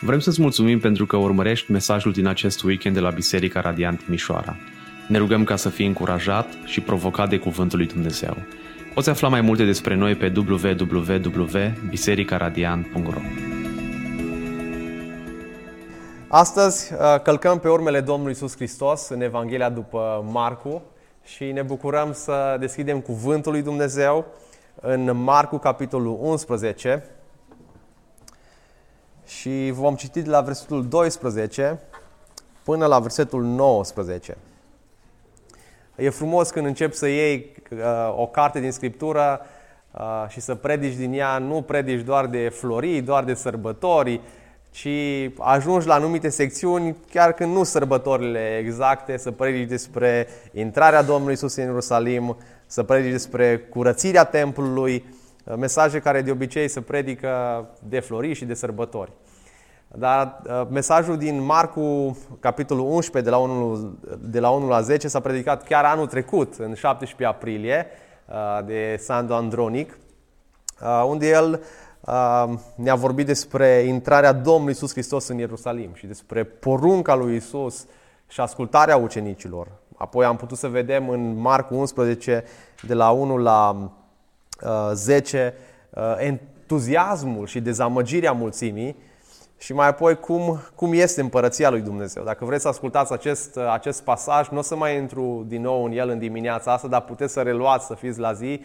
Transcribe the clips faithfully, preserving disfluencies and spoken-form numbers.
Vrem să-ți mulțumim pentru că urmărești mesajul din acest weekend de la Biserica Radiant Timișoara. Ne rugăm ca să fii încurajat și provocat de Cuvântul lui Dumnezeu. Poți afla mai multe despre noi pe w w w punct biserica radiant punct r o. Astăzi călcăm pe urmele Domnului Iisus Hristos în Evanghelia după Marcu și ne bucurăm să deschidem Cuvântul lui Dumnezeu în Marcu, capitolul unsprezece. Și vom citi de la versetul doisprezece până la versetul nouăsprezece. E frumos când începi să iei uh, o carte din Scriptură uh, și să predici din ea, nu predici doar de florii, doar de sărbători, ci ajungi la anumite secțiuni, chiar când nu sărbătorile exacte, să predici despre intrarea Domnului Iisus în Ierusalim, să predici despre curățirea templului, mesaje care de obicei se predică de flori și de sărbători. Dar mesajul din Marcu, capitolul unsprezece, de la unu la zece, s-a predicat chiar anul trecut, în șaptesprezece aprilie, de Sandu Andronic, unde el ne-a vorbit despre intrarea Domnului Iisus Hristos în Ierusalim și despre porunca lui Iisus și ascultarea ucenicilor. Apoi am putut să vedem în Marcu unsprezece, de la unu la zece, entuziasmul și dezamăgirea mulțimii și mai apoi cum, cum este împărăția lui Dumnezeu. Dacă vreți să ascultați acest, acest pasaj, nu o să mai intru din nou în el în dimineața asta, dar puteți să reluați, să fiți la zi.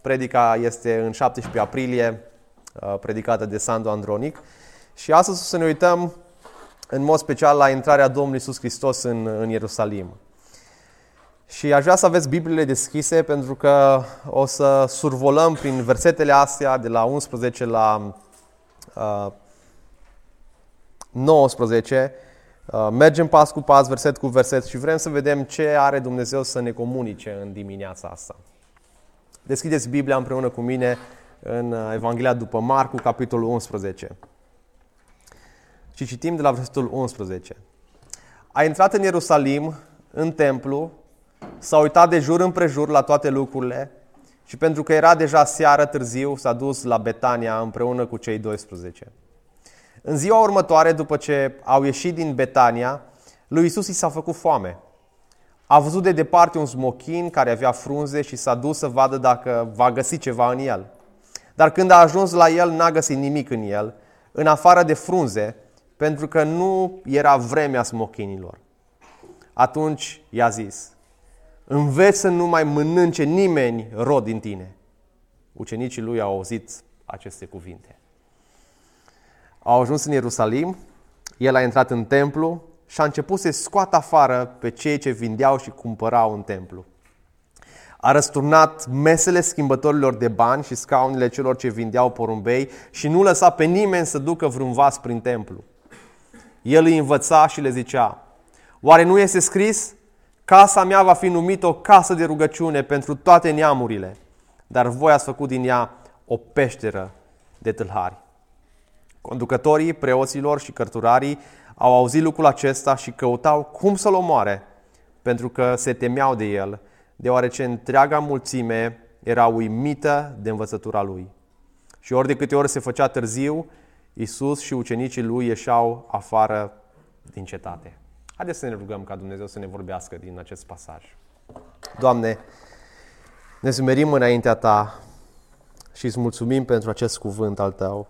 Predica este în șaptesprezece aprilie, predicată de Sandu Andronic. Și astăzi o să ne uităm în mod special la intrarea Domnului Iisus Hristos în, în Ierusalim. Și aș vrea să aveți Bibliile deschise pentru că o să survolăm prin versetele astea de la unsprezece la uh, nouăsprezece. Uh, mergem pas cu pas, verset cu verset și vrem să vedem ce are Dumnezeu să ne comunice în dimineața asta. Deschideți Biblia împreună cu mine în Evanghelia după Marcu, capitolul unsprezece. Și citim de la versetul unsprezece. A intrat în Ierusalim, în templu, s-a uitat de jur împrejur la toate lucrurile și pentru că era deja seară târziu, s-a dus la Betania împreună cu cei doisprezece. În ziua următoare, după ce au ieșit din Betania, lui Iisus i s-a făcut foame. A văzut de departe un smochin care avea frunze și s-a dus să vadă dacă va găsi ceva în el. Dar când a ajuns la el, n-a găsit nimic în el, în afară de frunze, pentru că nu era vremea smochinilor. Atunci i-a zis: înveți să nu mai mănânce nimeni rod din tine. Ucenicii lui au auzit aceste cuvinte. Au ajuns în Ierusalim, el a intrat în templu și a început să scoată afară pe cei ce vindeau și cumpărau în templu. A răsturnat mesele schimbătorilor de bani și scaunele celor ce vindeau porumbei și nu lăsa pe nimeni să ducă vreun vas prin templu. El îi învăța și le zicea: oare nu este scris? Casa mea va fi numită o casă de rugăciune pentru toate neamurile, dar voi ați făcut din ea o peșteră de tâlhari. Conducătorii preoților și cărturarii au auzit lucrul acesta și căutau cum să-l omoare, pentru că se temeau de el, deoarece întreaga mulțime era uimită de învățătura lui. Și ori de câte ori se făcea târziu, Iisus și ucenicii lui ieșeau afară din cetate. Haideți să ne rugăm ca Dumnezeu să ne vorbească din acest pasaj. Doamne, ne smerim înaintea Ta și îți mulțumim pentru acest cuvânt al Tău.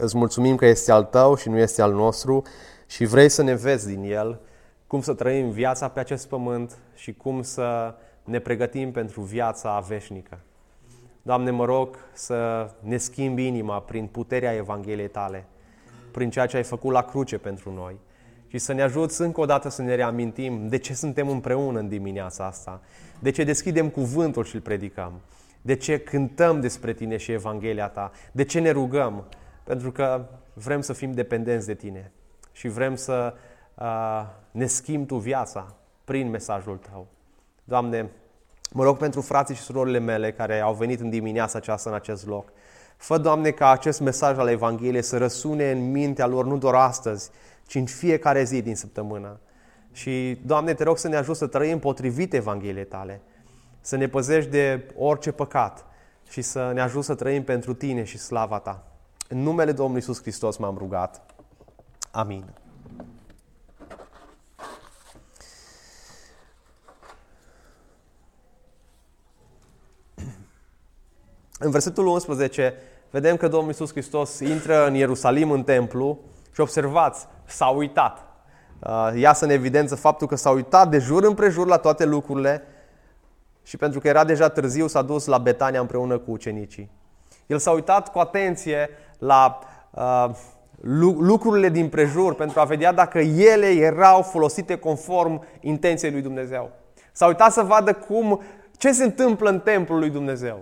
Îți mulțumim că este al Tău și nu este al nostru și vrei să ne vezi din el, cum să trăim viața pe acest pământ și cum să ne pregătim pentru viața veșnică. Doamne, mă rog să ne schimbi inima prin puterea Evangheliei Tale, prin ceea ce ai făcut la cruce pentru noi. Și să ne ajuți încă o dată să ne reamintim de ce suntem împreună în dimineața asta, de ce deschidem cuvântul și îl predicăm, de ce cântăm despre Tine și Evanghelia Ta, de ce ne rugăm, pentru că vrem să fim dependenți de Tine și vrem să uh, ne schimbi Tu viața prin mesajul Tău. Doamne, mă rog pentru frații și surorile mele care au venit în dimineața aceasta în acest loc. Fă, Doamne, ca acest mesaj al Evangheliei să răsune în mintea lor nu doar astăzi, ci în fiecare zi din săptămână. Și, Doamne, Te rog să ne ajuți să trăim potrivit Evangheliei Tale, să ne păzești de orice păcat și să ne ajuți să trăim pentru Tine și slava Ta. În numele Domnului Iisus Hristos m-am rugat. Amin. În versetul unsprezece vedem că Domnul Iisus Hristos intră în Ierusalim, în templu, și observați, s-a uitat. Iasă în evidență faptul că s-a uitat de jur împrejur la toate lucrurile și pentru că era deja târziu s-a dus la Betania împreună cu ucenicii. El s-a uitat cu atenție la uh, lucrurile din prejur pentru a vedea dacă ele erau folosite conform intenției lui Dumnezeu. S-a uitat să vadă cum, ce se întâmplă în templul lui Dumnezeu.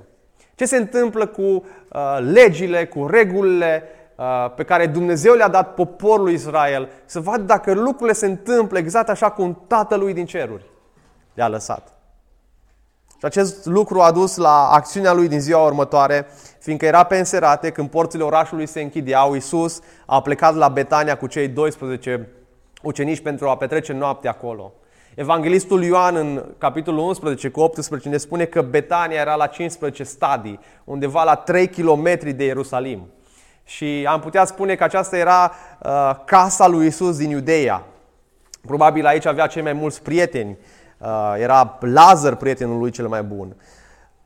Ce se întâmplă cu uh, legile, cu regulile uh, pe care Dumnezeu le-a dat poporului Israel, să vadă dacă lucrurile se întâmplă exact așa cum Tatălui din ceruri le-a lăsat. Și acest lucru a dus la acțiunea lui din ziua următoare, fiindcă era pe înserate, când porțile orașului se închideau, Iisus a plecat la Betania cu cei doisprezece ucenici pentru a petrece noaptea acolo. Evanghelistul Ioan, în capitolul unsprezece cu optsprezece, ne spune că Betania era la cincisprezece stadii, undeva la trei kilometri de Ierusalim. Și am putea spune că aceasta era uh, casa lui Iisus din Iudeia. Probabil aici avea cei mai mulți prieteni. Uh, era Lazar prietenul lui cel mai bun.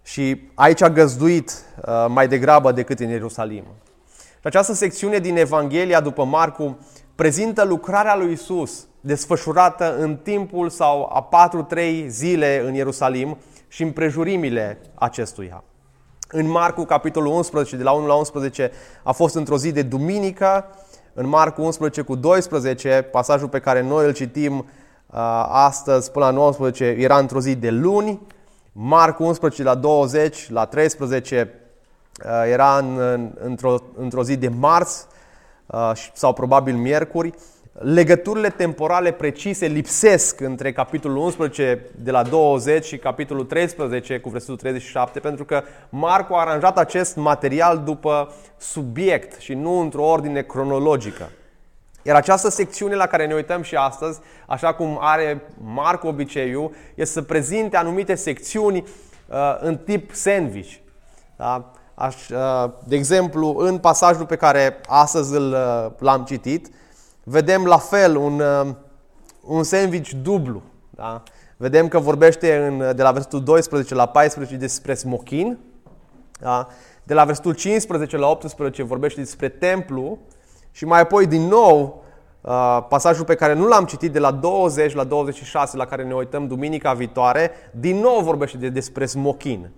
Și aici a găzduit uh, mai degrabă decât în Ierusalim. Și această secțiune din Evanghelia după Marcu prezintă lucrarea lui Iisus desfășurată în timpul sau a patru trei zile în Ierusalim și împrejurimile acestuia. În Marcu, capitolul unsprezece, de la unu la unsprezece, a fost într-o zi de duminică. În Marcu unsprezece cu doisprezece, pasajul pe care noi îl citim astăzi până la nouăsprezece, era într-o zi de luni. Marcu unsprezece la douăzeci, la treisprezece, era în, într-o, într-o zi de marți sau probabil miercuri. Legăturile temporale precise lipsesc între capitolul unsprezece de la douăzeci și capitolul treisprezece cu versetul treizeci și șapte, pentru că Marcu a aranjat acest material după subiect și nu într-o ordine cronologică. Iar această secțiune la care ne uităm și astăzi, așa cum are Marcu obiceiul, este să prezinte anumite secțiuni uh, în tip sandwich. Da? Aș, uh, de exemplu, în pasajul pe care astăzi îl, uh, l-am citit, vedem la fel un, un sandwich dublu. Da? Vedem că vorbește în, de la versetul doisprezece la paisprezece despre smochin, da? De la versetul cincisprezece la optsprezece vorbește despre templu și mai apoi din nou pasajul pe care nu l-am citit de la douăzeci la douăzeci și șase, la care ne uităm duminica viitoare, din nou vorbește de, despre smochin.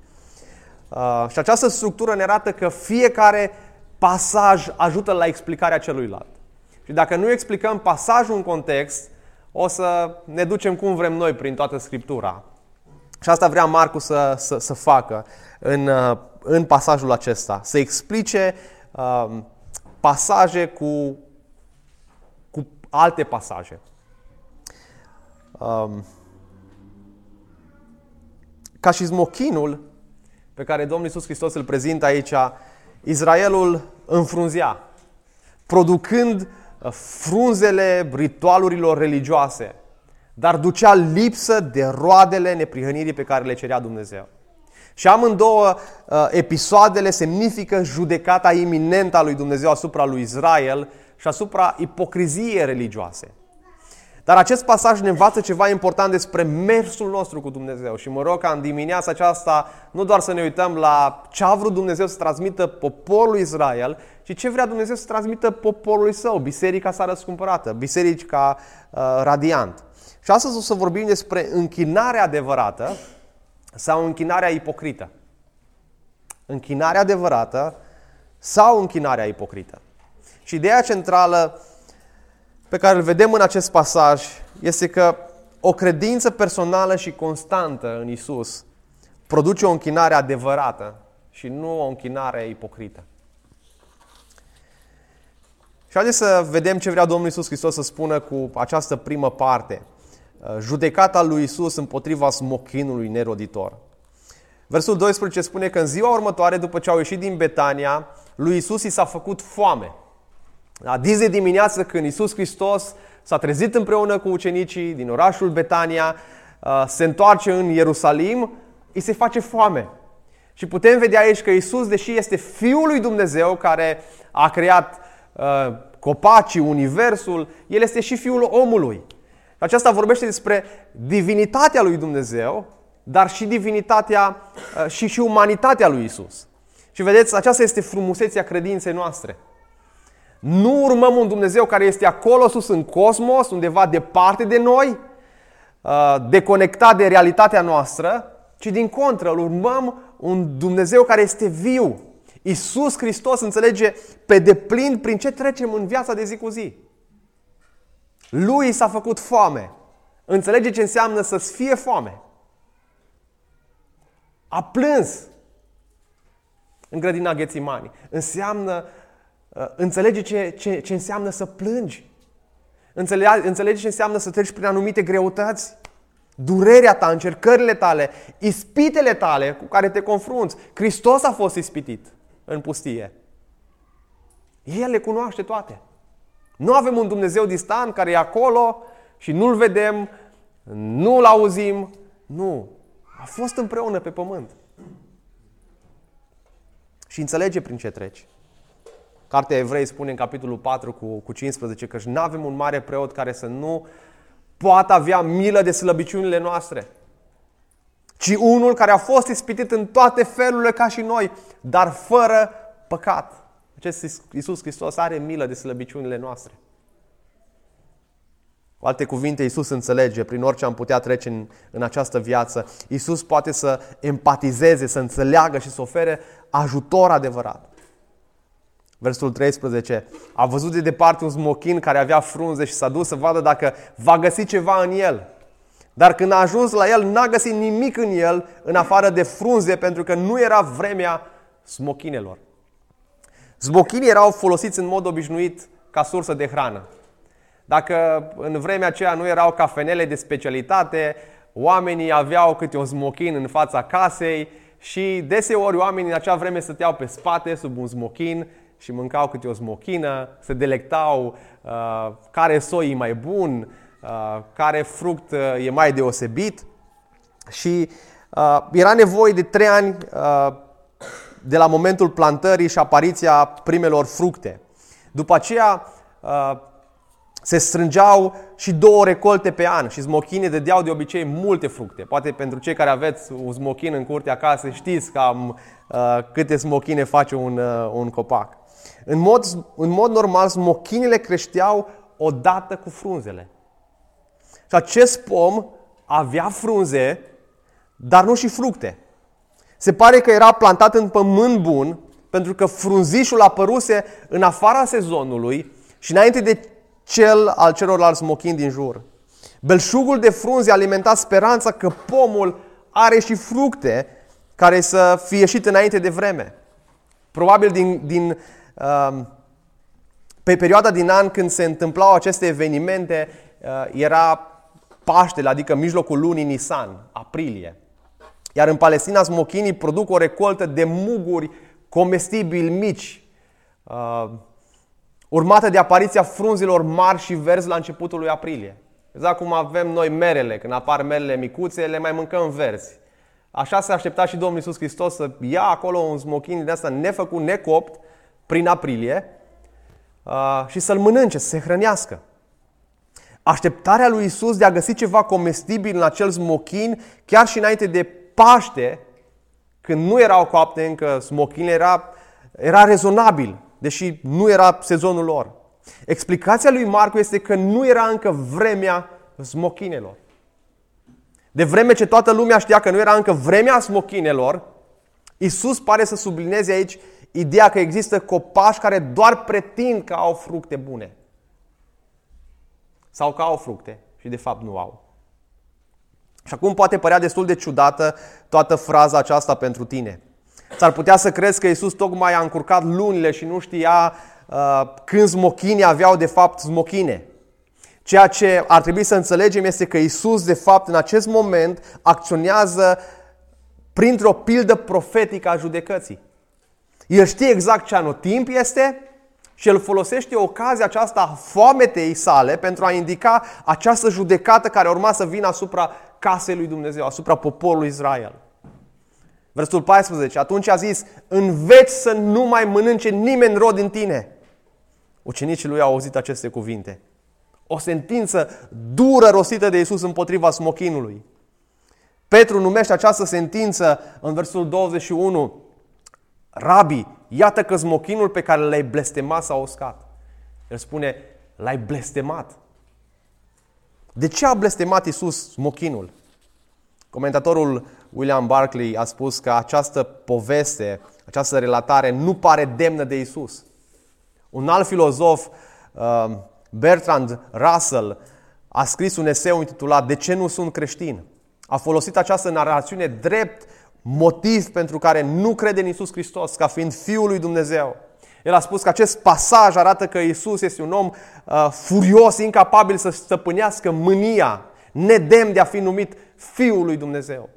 Și această structură ne arată că fiecare pasaj ajută la explicarea celuilalt. Și dacă nu explicăm pasajul în context, o să ne ducem cum vrem noi prin toată Scriptura. Și asta vrea Marcu să, să, să facă în, în pasajul acesta. Să explice uh, pasaje cu, cu alte pasaje. Uh, ca și smochinul pe care Domnul Iisus Hristos îl prezintă aici, Israelul înfrunzea, producând frunzele ritualurilor religioase, dar ducea lipsă de roadele neprihănirii pe care le cerea Dumnezeu. Și amândouă episoadele semnifică judecata iminentă a lui Dumnezeu asupra lui Israel și asupra ipocriziei religioase. Dar acest pasaj ne învață ceva important despre mersul nostru cu Dumnezeu și mă rog ca în dimineața aceasta nu doar să ne uităm la ce a vrut Dumnezeu să transmită poporul Israel, ci ce vrea Dumnezeu să transmită poporului său, biserica sa răscumpărată, biserica uh, radiant. Și astăzi o să vorbim despre închinarea adevărată sau închinarea ipocrită. Închinarea adevărată sau închinarea ipocrită. Și ideea centrală pe care îl vedem în acest pasaj este că o credință personală și constantă în Iisus produce o închinare adevărată și nu o închinare ipocrită. Și haideți să vedem ce vrea Domnul Iisus Hristos să spună cu această primă parte, judecata lui Iisus împotriva smochinului neroditor. Versul doisprezece spune că în ziua următoare, după ce au ieșit din Betania, lui Iisus i s-a făcut foame. La dizi dimineață, când Iisus Hristos s-a trezit împreună cu ucenicii din orașul Betania, se întoarce în Ierusalim, îi se face foame. Și putem vedea aici că Iisus, deși este Fiul lui Dumnezeu care a creat uh, copacii, universul, El este și Fiul omului. Aceasta vorbește despre divinitatea lui Dumnezeu, dar și divinitatea uh, și, și umanitatea lui Iisus. Și vedeți, aceasta este frumusețea credinței noastre. Nu urmăm un Dumnezeu care este acolo sus în cosmos, undeva departe de noi, uh, deconectat de realitatea noastră, ci din contră, îl urmăm un Dumnezeu care este viu. Iisus Hristos înțelege pe deplin prin ce trecem în viața de zi cu zi. Lui s-a făcut foame. Înțelege ce înseamnă să-ți fie foame. A plâns în grădina Ghețimani. Înseamnă, înțelege ce, ce, ce înseamnă să plângi. Înțelege ce înseamnă să treci prin anumite greutăți. Durerea ta, încercările tale, ispitele tale cu care te confrunți. Hristos a fost ispitit în pustie. El le cunoaște toate. Nu avem un Dumnezeu distant care e acolo și nu-L vedem, nu-L auzim. Nu. A fost împreună pe pământ. Și înțelege prin ce treci. Cartea Evrei spune în capitolul patru cu, cu cincisprezece că nu avem un mare preot care să nu poate avea milă de slăbiciunile noastre, ci unul care a fost ispitit în toate felurile ca și noi, dar fără păcat. Acest Iisus Hristos are milă de slăbiciunile noastre. Cu alte cuvinte, Iisus înțelege prin orice am putea trece în, în această viață. Iisus poate să empatizeze, să înțeleagă și să ofere ajutor adevărat. Versul treisprezece. A văzut de departe un smochin care avea frunze și s-a dus să vadă dacă va găsi ceva în el. Dar când a ajuns la el, n-a găsit nimic în el, în afară de frunze, pentru că nu era vremea smochinelor. Smochinii erau folosiți în mod obișnuit ca sursă de hrană. Dacă în vremea aceea nu erau cafenele de specialitate, oamenii aveau câte un smochin în fața casei și deseori oamenii în acea vreme stăteau pe spate sub un smochin și mâncau câte o smochină, se delectau uh, care soi e mai bun, uh, care fruct uh, e mai deosebit. Și uh, era nevoie de trei ani uh, de la momentul plantării și apariția primelor fructe. După aceea uh, se strângeau și două recolte pe an și smochinii dădeau de obicei multe fructe. Poate pentru cei care aveți un smochin în curtea acasă știți cam uh, câte smochine face un, uh, un copac. În mod, în mod normal, smochinile creșteau odată cu frunzele. Și acest pom avea frunze, dar nu și fructe. Se pare că era plantat în pământ bun, pentru că frunzișul apăruse în afara sezonului și înainte de cel al celorlalți smochini din jur. Belșugul de frunze alimenta speranța că pomul are și fructe care să fie ieșit înainte de vreme. Probabil din... din pe perioada din an când se întâmplau aceste evenimente era Paștele, adică mijlocul lunii Nisan, aprilie. Iar în Palestina smochinii produc o recoltă de muguri comestibili mici, urmată de apariția frunzilor mari și verzi la începutul lui aprilie. Exact cum avem noi merele, când apar merele micuțe, le mai mâncăm verzi. Așa se aștepta și Domnul Iisus Hristos să ia acolo un smochin din asta nefăcut, necopt, prin aprilie și să-l mănânce, să se hrănească. Așteptarea lui Iisus de a găsi ceva comestibil în acel smochin, chiar și înainte de Paște, când nu erau coapte încă smochinile, era, era rezonabil, deși nu era sezonul lor. Explicația lui Marcu este că nu era încă vremea smochinelor. De vreme ce toată lumea știa că nu era încă vremea smochinelor, Iisus pare să sublinieze aici ideea că există copaci care doar pretind că au fructe bune. Sau că au fructe și de fapt nu au. Și acum poate părea destul de ciudată toată fraza aceasta pentru tine. S-ar putea să crezi că Iisus tocmai a încurcat lunile și nu știa uh, când smochinii aveau de fapt smochine. Ceea ce ar trebui să înțelegem este că Iisus de fapt în acest moment acționează printr-o pildă profetică a judecății. El știe exact ce anotimp este și el folosește ocazia aceasta a foametei sale pentru a indica această judecată care urma să vină asupra casei lui Dumnezeu, asupra poporului Israel. Versul paisprezece. Atunci a zis, înveți să nu mai mănânce nimeni rod în tine. Ucenicii lui au auzit aceste cuvinte. O sentință dură rostită de Iisus împotriva smochinului. Petru numește această sentință în versul douăzeci și unu. Rabi, iată că smochinul pe care l-ai blestemat s-a uscat. El spune, l-ai blestemat. De ce a blestemat Iisus smochinul? Comentatorul William Barclay a spus că această poveste, această relatare nu pare demnă de Iisus. Un alt filozof, Bertrand Russell, a scris un eseu intitulat De ce nu sunt creștin? A folosit această narațiune drept motiv pentru care nu crede în Iisus Hristos ca fiind Fiul lui Dumnezeu. El a spus că acest pasaj arată că Iisus este un om uh, furios, incapabil să stăpânească mânia, nedemn de a fi numit Fiul lui Dumnezeu.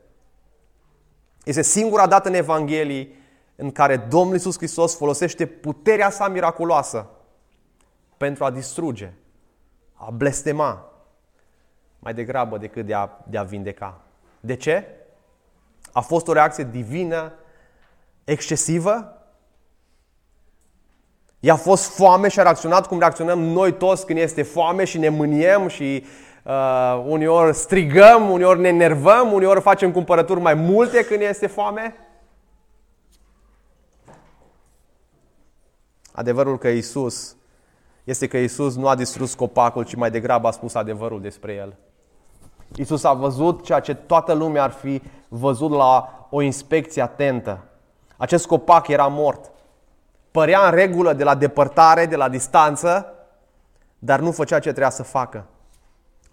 Este singura dată în Evanghelie în care Domnul Iisus Hristos folosește puterea sa miraculoasă pentru a distruge, a blestema, mai degrabă decât de a, de a vindeca. De ce? A fost o reacție divină, excesivă? I-a fost foame și a reacționat cum reacționăm noi toți când este foame și ne mâniem și uh, uneori strigăm, uneori ne enervăm, uneori facem cumpărături mai multe când este foame? Adevărul că Iisus este că Iisus nu a distrus copacul, ci mai degrabă a spus adevărul despre el. Iisus a văzut ceea ce toată lumea ar fi văzut la o inspecție atentă. Acest copac era mort. Părea în regulă de la depărtare, de la distanță, dar nu făcea ce trebuia să facă.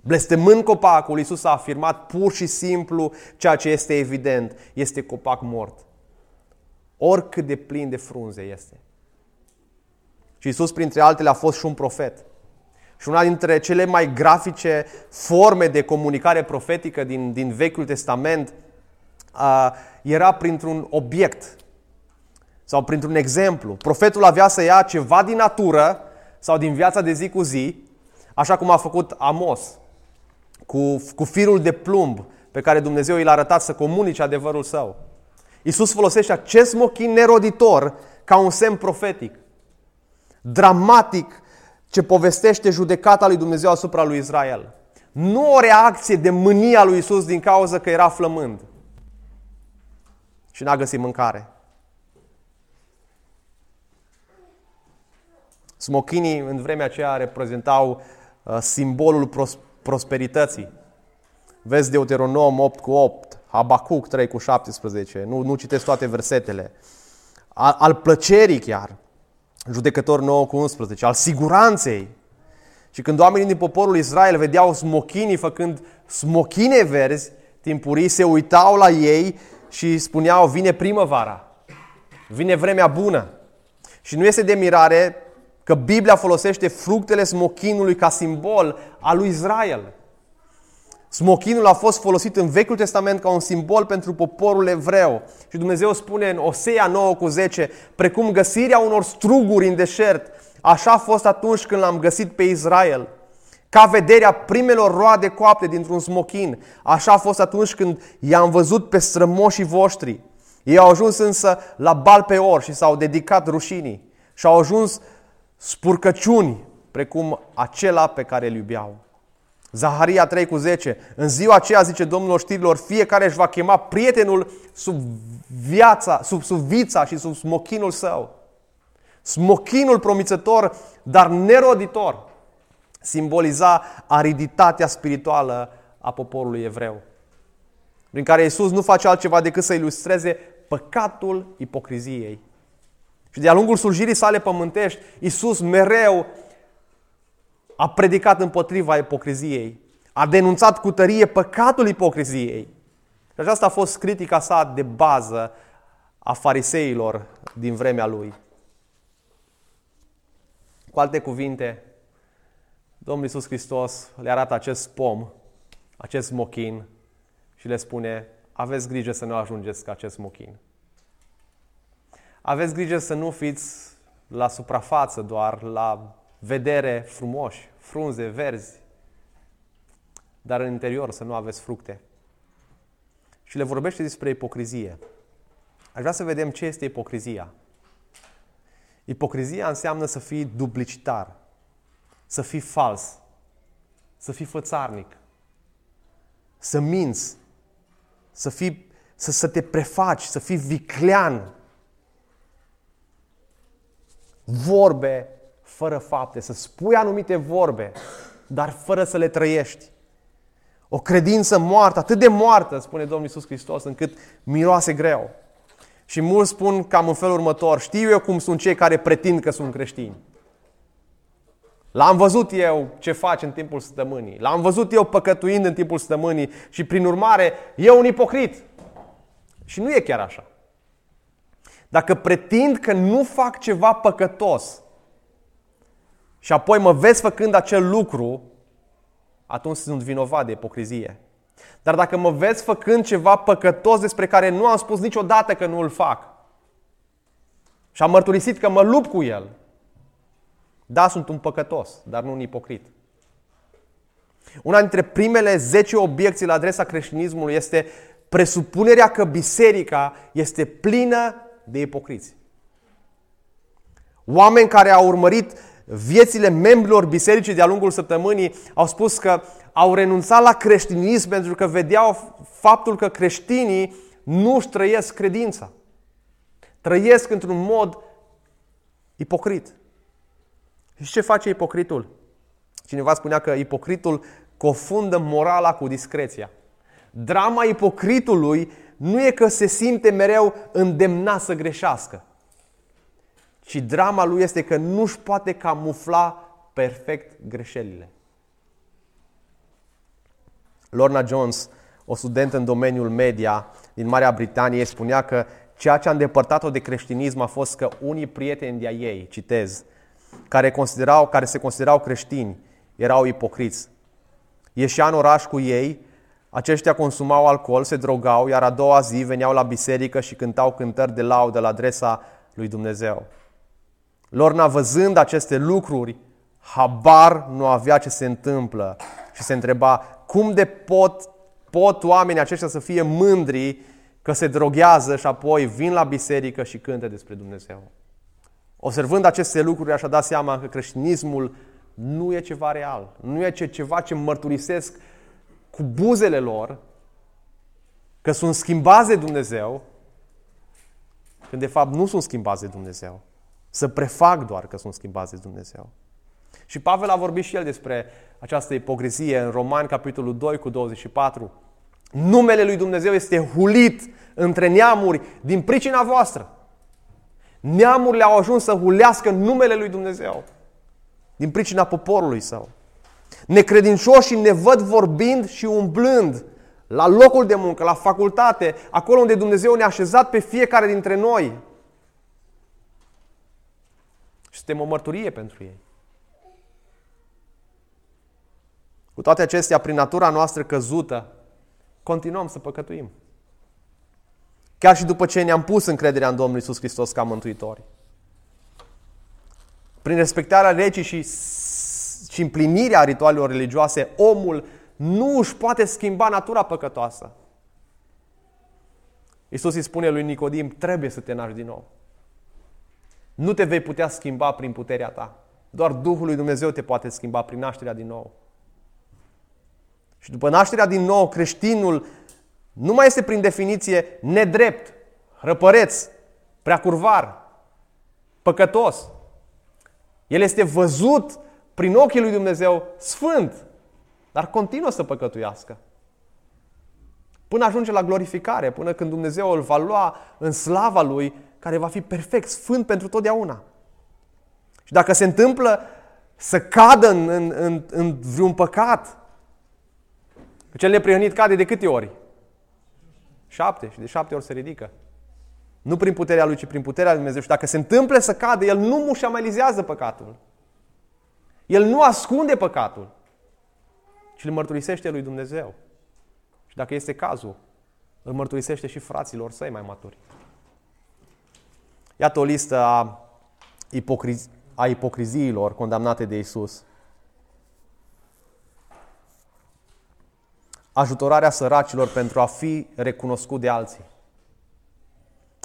Blestemând copacul, Iisus a afirmat pur și simplu ceea ce este evident. Este copac mort. Oricât de plin de frunze este. Și Iisus, printre altele, a fost și un profet. Și una dintre cele mai grafice forme de comunicare profetică din, din Vechiul Testament a, era printr-un obiect sau printr-un exemplu. Profetul avea să ia ceva din natură sau din viața de zi cu zi, așa cum a făcut Amos, cu, cu firul de plumb pe care Dumnezeu i l-a arătat să comunice adevărul său. Iisus folosește acest smochin neroditor ca un semn profetic, dramatic, ce povestește judecata lui Dumnezeu asupra lui Israel. Nu o reacție de mânia lui Iisus din cauza că era flămând și n-a găsit mâncare. Smochinii în vremea aceea reprezentau uh, simbolul pros- prosperității. Vezi Deuteronom opt cu opt, Habacuc trei cu șaptesprezece, nu, nu citesc toate versetele, al, al plăcerii chiar. Judecători nouă cu unsprezece, al siguranței. Și când oamenii din poporul Israel vedeau smochinii făcând smochine verzi, timpurii se uitau la ei și spuneau, vine primăvara, vine vremea bună. Și nu este de mirare că Biblia folosește fructele smochinului ca simbol al lui Israel. Smochinul a fost folosit în Vechiul Testament ca un simbol pentru poporul evreu. Și Dumnezeu spune în Osea nouă cu zece, precum găsirea unor struguri în deșert, așa a fost atunci când l-am găsit pe Israel. Ca vederea primelor roade coapte dintr-un smochin, așa a fost atunci când i-am văzut pe strămoșii voștri. Ei au ajuns însă la Bal Peor și s-au dedicat rușinii și au ajuns spurcăciuni precum acela pe care îl iubeau. Zaharia trei cu zece. În ziua aceea, zice Domnul oștirilor, fiecare își va chema prietenul sub viața, sub, sub vița și sub smochinul său. Smochinul promițător, dar neroditor, simboliza ariditatea spirituală a poporului evreu, prin care Iisus nu face altceva decât să ilustreze păcatul ipocriziei. Și de-a lungul slujirii sale pământești, Iisus mereu a predicat împotriva ipocriziei, a denunțat cu tărie păcatul ipocriziei. Și aceasta a fost critica sa de bază a fariseilor din vremea lui. Cu alte cuvinte, Domnul Iisus Hristos le arată acest pom, acest smochin și le spune, aveți grijă să nu ajungeți ca acest smochin. Aveți grijă să nu fiți la suprafață doar, la vedere frumoși, frunze verzi, dar în interior să nu aveți fructe. Și le vorbește despre ipocrizie. Aș vrea să vedem ce este ipocrizia. Ipocrizia înseamnă să fii duplicitar, să fii fals, să fii fățarnic, să minți, să, fii, să, să te prefaci, să fii viclean. Vorbe fără fapte, să spui anumite vorbe, dar fără să le trăiești. O credință moartă, atât de moartă, spune Domnul Iisus Hristos, încât miroase greu. Și mulți spun cam în felul următor: știu eu cum sunt cei care pretind că sunt creștini. L-am văzut eu ce faci în timpul săptămânii. L-am văzut eu păcătuind în timpul săptămânii și prin urmare e un ipocrit. Și nu e chiar așa. Dacă pretind că nu fac ceva păcătos și apoi mă vezi făcând acel lucru, atunci sunt vinovat de ipocrizie. Dar dacă mă vezi făcând ceva păcătos despre care nu am spus niciodată că nu îl fac și am mărturisit că mă lupt cu el, da, sunt un păcătos, dar nu un ipocrit. Una dintre primele zece obiecții la adresa creștinismului este presupunerea că biserica este plină de ipocriți. Oameni care au urmărit viețile membrilor bisericii de-a lungul săptămânii au spus că au renunțat la creștinism pentru că vedeau faptul că creștinii nu își trăiesc credința. Trăiesc într-un mod ipocrit. Și ce face ipocritul? Cineva spunea că ipocritul confundă morala cu discreția. Drama ipocritului nu e că se simte mereu îndemnat să greșească, ci drama lui este că nu-și poate camufla perfect greșelile. Lorna Jones, o studentă în domeniul media din Marea Britanie, spunea că ceea ce a îndepărtat-o de creștinism a fost că unii prieteni de-a ei, citez, care, considerau, care se considerau creștini, erau ipocriți. Ieșea în oraș cu ei, aceștia consumau alcool, se drogau, iar a doua zi veneau la biserică și cântau cântări de laudă la adresa lui Dumnezeu. Lorna, văzând aceste lucruri, habar nu avea ce se întâmplă și se întreba: cum de pot, pot oamenii aceștia să fie mândri că se droghează și apoi vin la biserică și cântă despre Dumnezeu? Observând aceste lucruri, aș da seama că creștinismul nu e ceva real, nu e ceva ce mărturisesc cu buzele lor că sunt schimbați de Dumnezeu, când de fapt nu sunt schimbați de Dumnezeu. Să prefac doar că sunt schimbați de Dumnezeu. Și Pavel a vorbit și el despre această ipocrizie în Romani, capitolul doi, cu douăzeci și patru. Numele lui Dumnezeu este hulit între neamuri din pricina voastră. Neamurile au ajuns să hulească numele lui Dumnezeu din pricina poporului său. Necredincioșii ne văd vorbind și umblând la locul de muncă, la facultate, acolo unde Dumnezeu ne-a așezat pe fiecare dintre noi. Și suntem o mărturie pentru ei. Cu toate acestea, prin natura noastră căzută, continuăm să păcătuim. Chiar și după ce ne-am pus încrederea în Domnul Iisus Hristos ca mântuitori. Prin respectarea legii și, și împlinirea ritualelor religioase, omul nu își poate schimba natura păcătoasă. Iisus îi spune lui Nicodim: trebuie să te naști din nou. Nu te vei putea schimba prin puterea ta. Doar Duhul lui Dumnezeu te poate schimba prin nașterea din nou. Și după nașterea din nou, creștinul nu mai este prin definiție nedrept, răpăreț, preacurvar, păcătos. El este văzut prin ochii lui Dumnezeu sfânt, dar continuă să păcătuiască. Până ajunge la glorificare, până când Dumnezeu îl va lua în slava lui, care va fi perfect, sfânt pentru totdeauna. Și dacă se întâmplă să cadă în, în, în, în vreun păcat, cel neprihănit cade de câte ori? Șapte. Și de șapte ori se ridică. Nu prin puterea lui, ci prin puterea lui Dumnezeu. Și dacă se întâmplă să cadă, el nu mușamalizează păcatul. El nu ascunde păcatul, ci îl mărturisește lui Dumnezeu. Și dacă este cazul, îl mărturisește și fraților săi mai maturi. Iată o listă a, ipocri- a ipocriziilor condamnate de Iisus. Ajutorarea săracilor pentru a fi recunoscut de alții.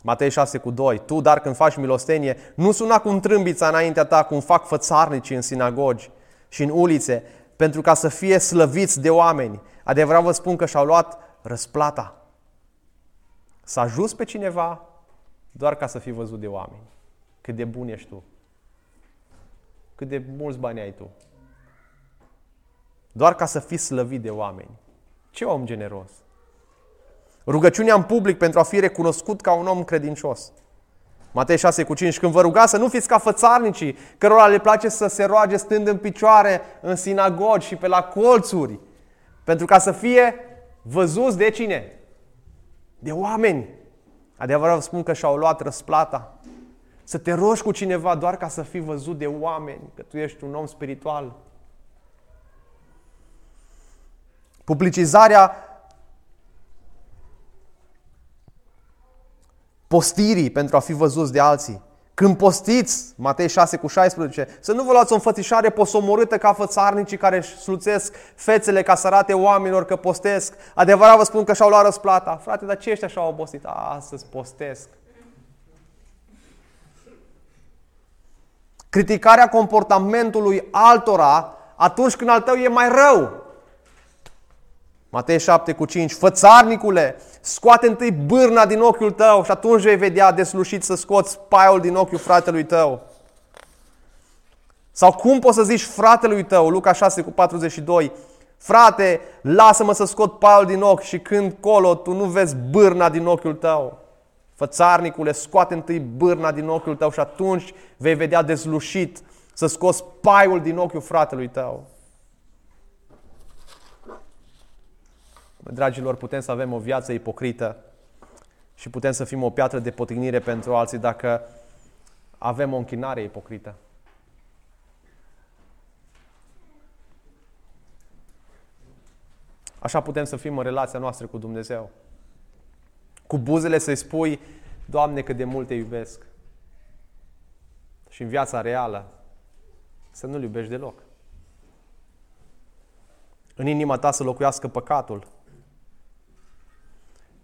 Matei șase cu doi. Tu, dar când faci milostenie, nu suna cu trâmbița înaintea ta, cum fac fățarnicii în sinagogi și în ulițe, pentru ca să fie slăviți de oameni. Adevărat vă spun că și-au luat răsplata. S-a ajuns pe cineva doar ca să fii văzut de oameni. Cât de bun ești tu. Cât de mulți bani ai tu. Doar ca să fii slăvit de oameni. Ce om generos! Rugăciunea în public pentru a fi recunoscut ca un om credincios. Matei șase cu cinci. Când vă rugați să nu fiți ca fățarnicii, cărora le place să se roage stând în picioare în sinagogi și pe la colțuri, pentru ca să fie văzuți de cine? De oameni. Adevărat vă spun că și-au luat răsplata. Să te rogi cu cineva doar ca să fii văzut de oameni, că tu ești un om spiritual. Publicizarea postirii pentru a fi văzuți de alții. Când postiți, Matei șase cu șaisprezece, să nu vă luați o înfățișare posomorâtă ca fățarnicii care își sluțesc fețele ca să arate oamenilor că postesc. Adevărat vă spun că și-au luat răsplata. Frate, dar ce ești așa obosit? Astăzi postesc. Criticarea comportamentului altora atunci când al tău e mai rău. Matei șapte cu cinci. Fățarnicule, scoate întâi bârna din ochiul tău și atunci vei vedea deslușit să scoți paiul din ochiul fratelui tău. Sau cum poți să zici fratelui tău, Luca șase cu patruzeci și doi, frate, lasă-mă să scot paiul din ochi și când colo tu nu vezi bârna din ochiul tău. Fățarnicule, scoate întâi bârna din ochiul tău și atunci vei vedea deslușit să scoți paiul din ochiul fratelui tău. Dragilor, putem să avem o viață ipocrită și putem să fim o piatră de potignire pentru alții dacă avem o închinare ipocrită. Așa putem să fim în relația noastră cu Dumnezeu. Cu buzele să-i spui, Doamne, cât de mult te iubesc. Și în viața reală să nu-L iubești deloc. În inima ta să locuiască păcatul.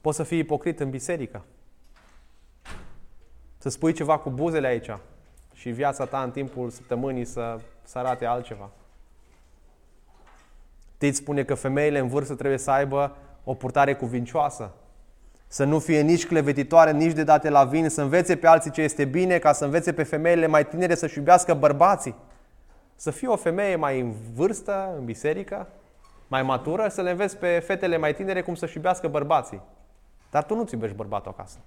Poți să fii ipocrit în biserică. Să spui ceva cu buzele aici și viața ta în timpul săptămânii să, să arate altceva. Tit spune că femeile în vârstă trebuie să aibă o purtare cuvincioasă. Să nu fie nici clevetitoare, nici de date la vin, să învețe pe alții ce este bine, ca să învețe pe femeile mai tinere să-și iubească bărbații. Să fie o femeie mai în vârstă, în biserică, mai matură, să le înveți pe fetele mai tinere cum să-și iubească bărbații. Dar tu nu-ți iubești bărbatul acasă.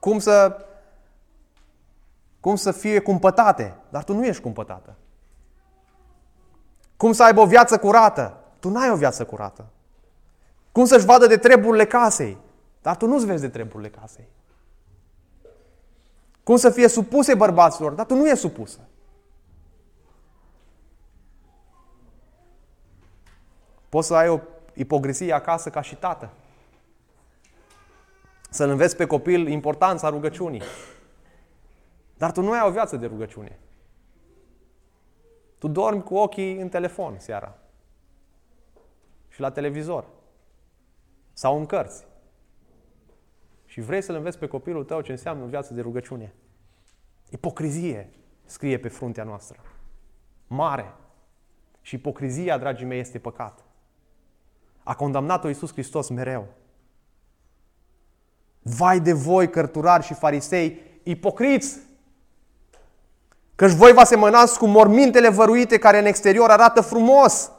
Cum să, cum să fie cumpătate? Dar tu nu ești cumpătată. Cum să aibă o viață curată? Tu n-ai o viață curată. Cum să-și vadă de treburile casei? Dar tu nu-ți vezi de treburile casei. Cum să fie supuse bărbaților? Dar tu nu ești supusă. Poți să ai o ipocrizie acasă ca și tată. Să-l înveți pe copil importanța rugăciunii. Dar tu nu ai o viață de rugăciune. Tu dormi cu ochii în telefon seara. Și la televizor. Sau în cărți. Și vrei să-l înveți pe copilul tău ce înseamnă o viață de rugăciune. Ipocrizie scrie pe fruntea noastră. Mare. Și ipocrizia, dragii mei, este păcat. A condamnat-o Iisus Hristos mereu. Vai de voi, cărturari și farisei, ipocriți! Căci voi vă asemănați cu mormintele văruite care în exterior arată frumos,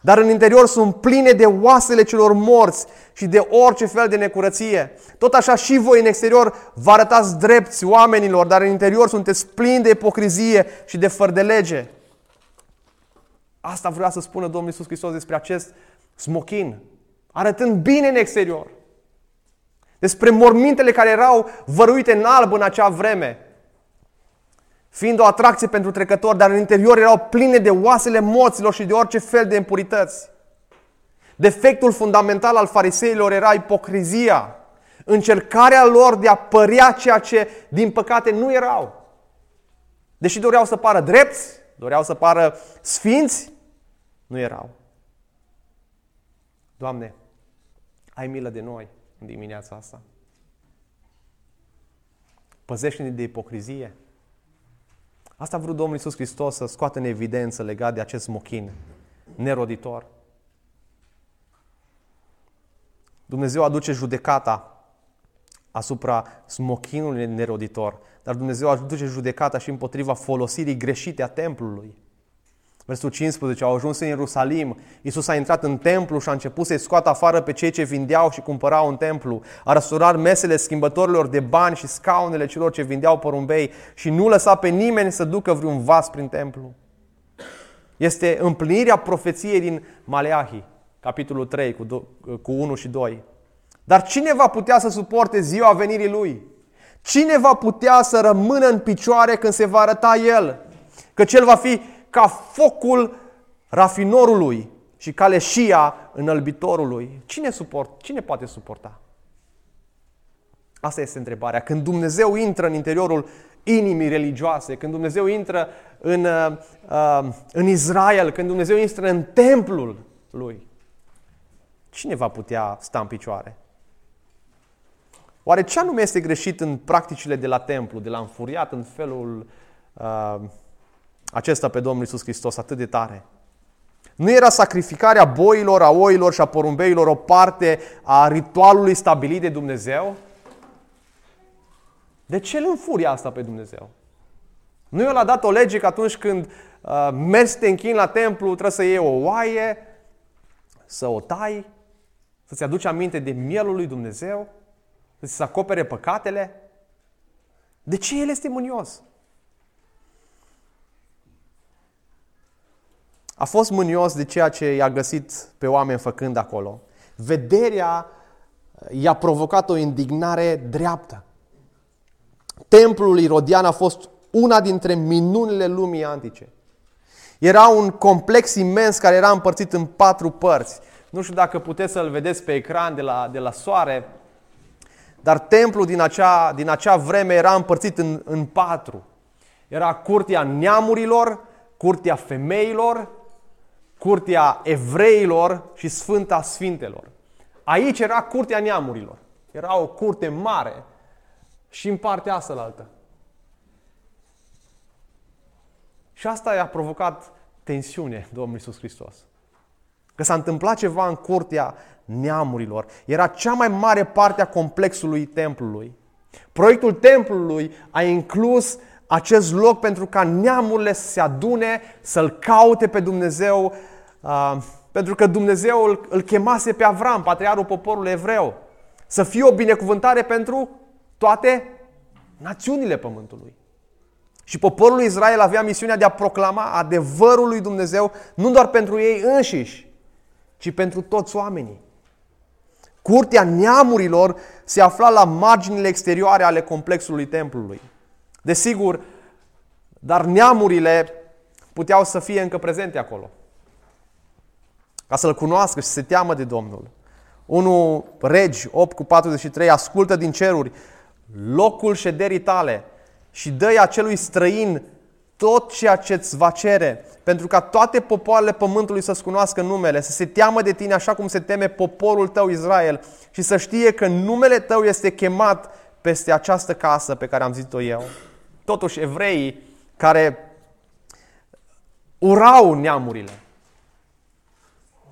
dar în interior sunt pline de oasele celor morți și de orice fel de necurăție. Tot așa și voi în exterior vă arătați drepți oamenilor, dar în interior sunteți plini de ipocrizie și de fără de lege. Asta vrea să spună Domnul Iisus Hristos despre acest smochin, arătând bine în exterior. Despre mormintele care erau văruite în alb în acea vreme, fiind o atracție pentru trecători, dar în interior erau pline de oasele morților și de orice fel de impurități. Defectul fundamental al fariseilor era ipocrizia, încercarea lor de a părea ceea ce, din păcate, nu erau. Deși doreau să pară drepți, doreau să pară sfinți, nu erau. Doamne, ai milă de noi în dimineața asta. Păzește-ne de ipocrizie. Asta a vrut Domnul Iisus Hristos să scoată în evidență legat de acest mochin neroditor. Dumnezeu aduce judecata asupra smochinului neroditor, dar Dumnezeu aduce judecata și împotriva folosirii greșite a templului. Versul cincisprezece, au ajuns în Ierusalim, Iisus a intrat în templu și a început să-i scoată afară pe cei ce vindeau și cumpărau în templu. A răsurat mesele schimbătorilor de bani și scaunele celor ce vindeau porumbei și nu lăsa pe nimeni să ducă vreun vas prin templu. Este împlinirea profeției din Maleahi, capitolul trei, cu unu și doi. Dar cine va putea să suporte ziua venirii Lui? Cine va putea să rămână în picioare când se va arăta El? Căci El va fi ca focul rafinorului și ca leșia înălbitorului. Cine, suport, cine poate suporta? Asta este întrebarea. Când Dumnezeu intră în interiorul inimii religioase, când Dumnezeu intră în, în Israel, când Dumnezeu intră în templul Lui, cine va putea sta în picioare? Oare ce anume este greșit în practicile de la templu, de la înfuriat în felul uh, acesta pe Domnul Iisus Hristos atât de tare? Nu era sacrificarea boilor, a oilor și a porumbeilor o parte a ritualului stabilit de Dumnezeu? De ce îl înfurie asta pe Dumnezeu? Nu i-a dat o lege că atunci când uh, mergi să te închini la templu trebuie să iei o oaie, să o tai, să-ți aduci aminte de mielul lui Dumnezeu, să-ți se acopere păcatele? De ce El este mânios? A fost mânios de ceea ce i-a găsit pe oameni făcând acolo. Vederea i-a provocat o indignare dreaptă. Templul irodian a fost una dintre minunile lumii antice. Era un complex imens care era împărțit în patru părți. Nu știu dacă puteți să-l vedeți pe ecran de la, de la soare, dar templul din acea, din acea vreme era împărțit în, în patru. Era curtea neamurilor, curtea femeilor, curtea evreilor și sfânta sfintelor. Aici era curtea neamurilor. Era o curte mare și în partea cealaltă. Și asta i-a provocat tensiune Domnul Iisus Hristos. Că s-a întâmplat ceva în curtea neamurilor. Era cea mai mare parte a complexului templului. Proiectul templului a inclus acest loc pentru ca neamurile să se adune, să-L caute pe Dumnezeu, uh, pentru că Dumnezeu îl, îl chemase pe Avram, patriarhul poporului evreu, să fie o binecuvântare pentru toate națiunile pământului. Și poporul lui Israel avea misiunea de a proclama adevărul lui Dumnezeu, nu doar pentru ei înșiși, ci pentru toți oamenii. Curtea neamurilor se afla la marginile exterioare ale complexului templului. Desigur, dar neamurile puteau să fie încă prezente acolo, ca să-L cunoască și să se teamă de Domnul. unu Regi opt cu patruzeci și trei, ascultă din ceruri locul șederii tale și dă-i acelui străin tot ceea ce îți va cere, pentru ca toate popoarele pământului să-ți cunoască numele, să se teamă de tine așa cum se teme poporul tău Israel și să știe că numele tău este chemat peste această casă pe care am zis-o eu. Totuși, evreii care urau neamurile,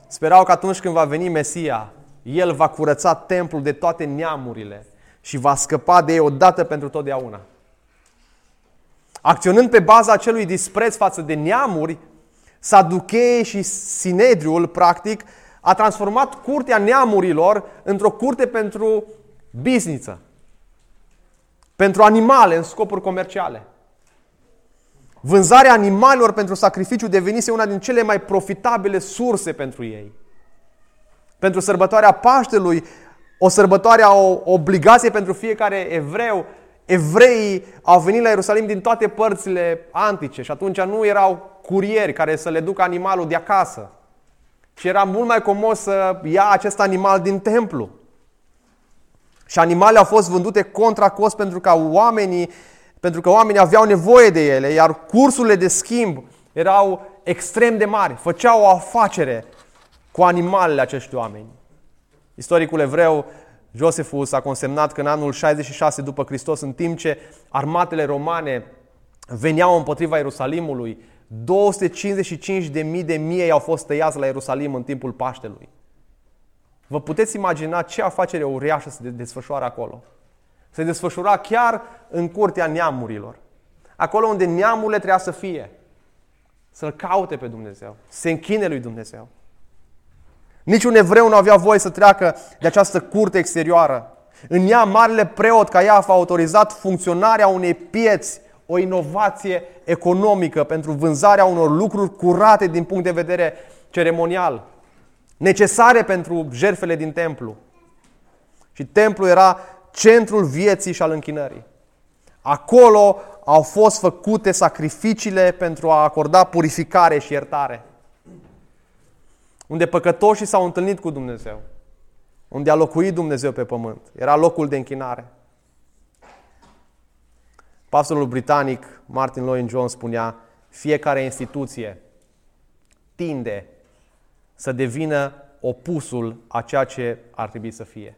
sperau că atunci când va veni Mesia, El va curăța templul de toate neamurile și va scăpa de ei odată pentru totdeauna. Acționând pe baza acelui dispreț față de neamuri, Saducheii și Sinedriul, practic, a transformat curtea neamurilor într-o curte pentru bizniță, pentru animale în scopuri comerciale. Vânzarea animalelor pentru sacrificiu devenise una din cele mai profitabile surse pentru ei. Pentru sărbătoarea Paștelui, o sărbătoare, o obligație pentru fiecare evreu, evreii au venit la Ierusalim din toate părțile antice și atunci nu erau curieri care să le ducă animalul de acasă, ci era mult mai comod să ia acest animal din templu. Și animalele au fost vândute contra cost pentru că oamenii, pentru că oamenii aveau nevoie de ele, iar cursurile de schimb erau extrem de mari, făceau o afacere cu animalele acești oameni. Istoricul evreu Josephus a consemnat că în anul șaizeci și șase după Hristos, în timp ce armatele romane veneau împotriva Ierusalimului, două sute cincizeci și cinci de mii de miei au fost tăiați la Ierusalim în timpul Paștelui. Vă puteți imagina ce afacere uriașă se desfășoară acolo. Se desfășura chiar în curtea neamurilor. Acolo unde neamurile trebuia să fie. Să-L caute pe Dumnezeu. Se închine lui Dumnezeu. Niciun evreu nu avea voie să treacă de această curte exterioară. În ea, marele preot Caiafa a autorizat funcționarea unei pieți, o inovație economică pentru vânzarea unor lucruri curate din punct de vedere ceremonial, necesare pentru jertfele din templu. Și templul era centrul vieții și al închinării. Acolo au fost făcute sacrificiile pentru a acorda purificare și iertare. Unde păcătoșii s-au întâlnit cu Dumnezeu. Unde a locuit Dumnezeu pe pământ. Era locul de închinare. Pastorul britanic Martin Lloyd-Jones spunea: fiecare instituție tinde să devină opusul a ceea ce ar trebui să fie.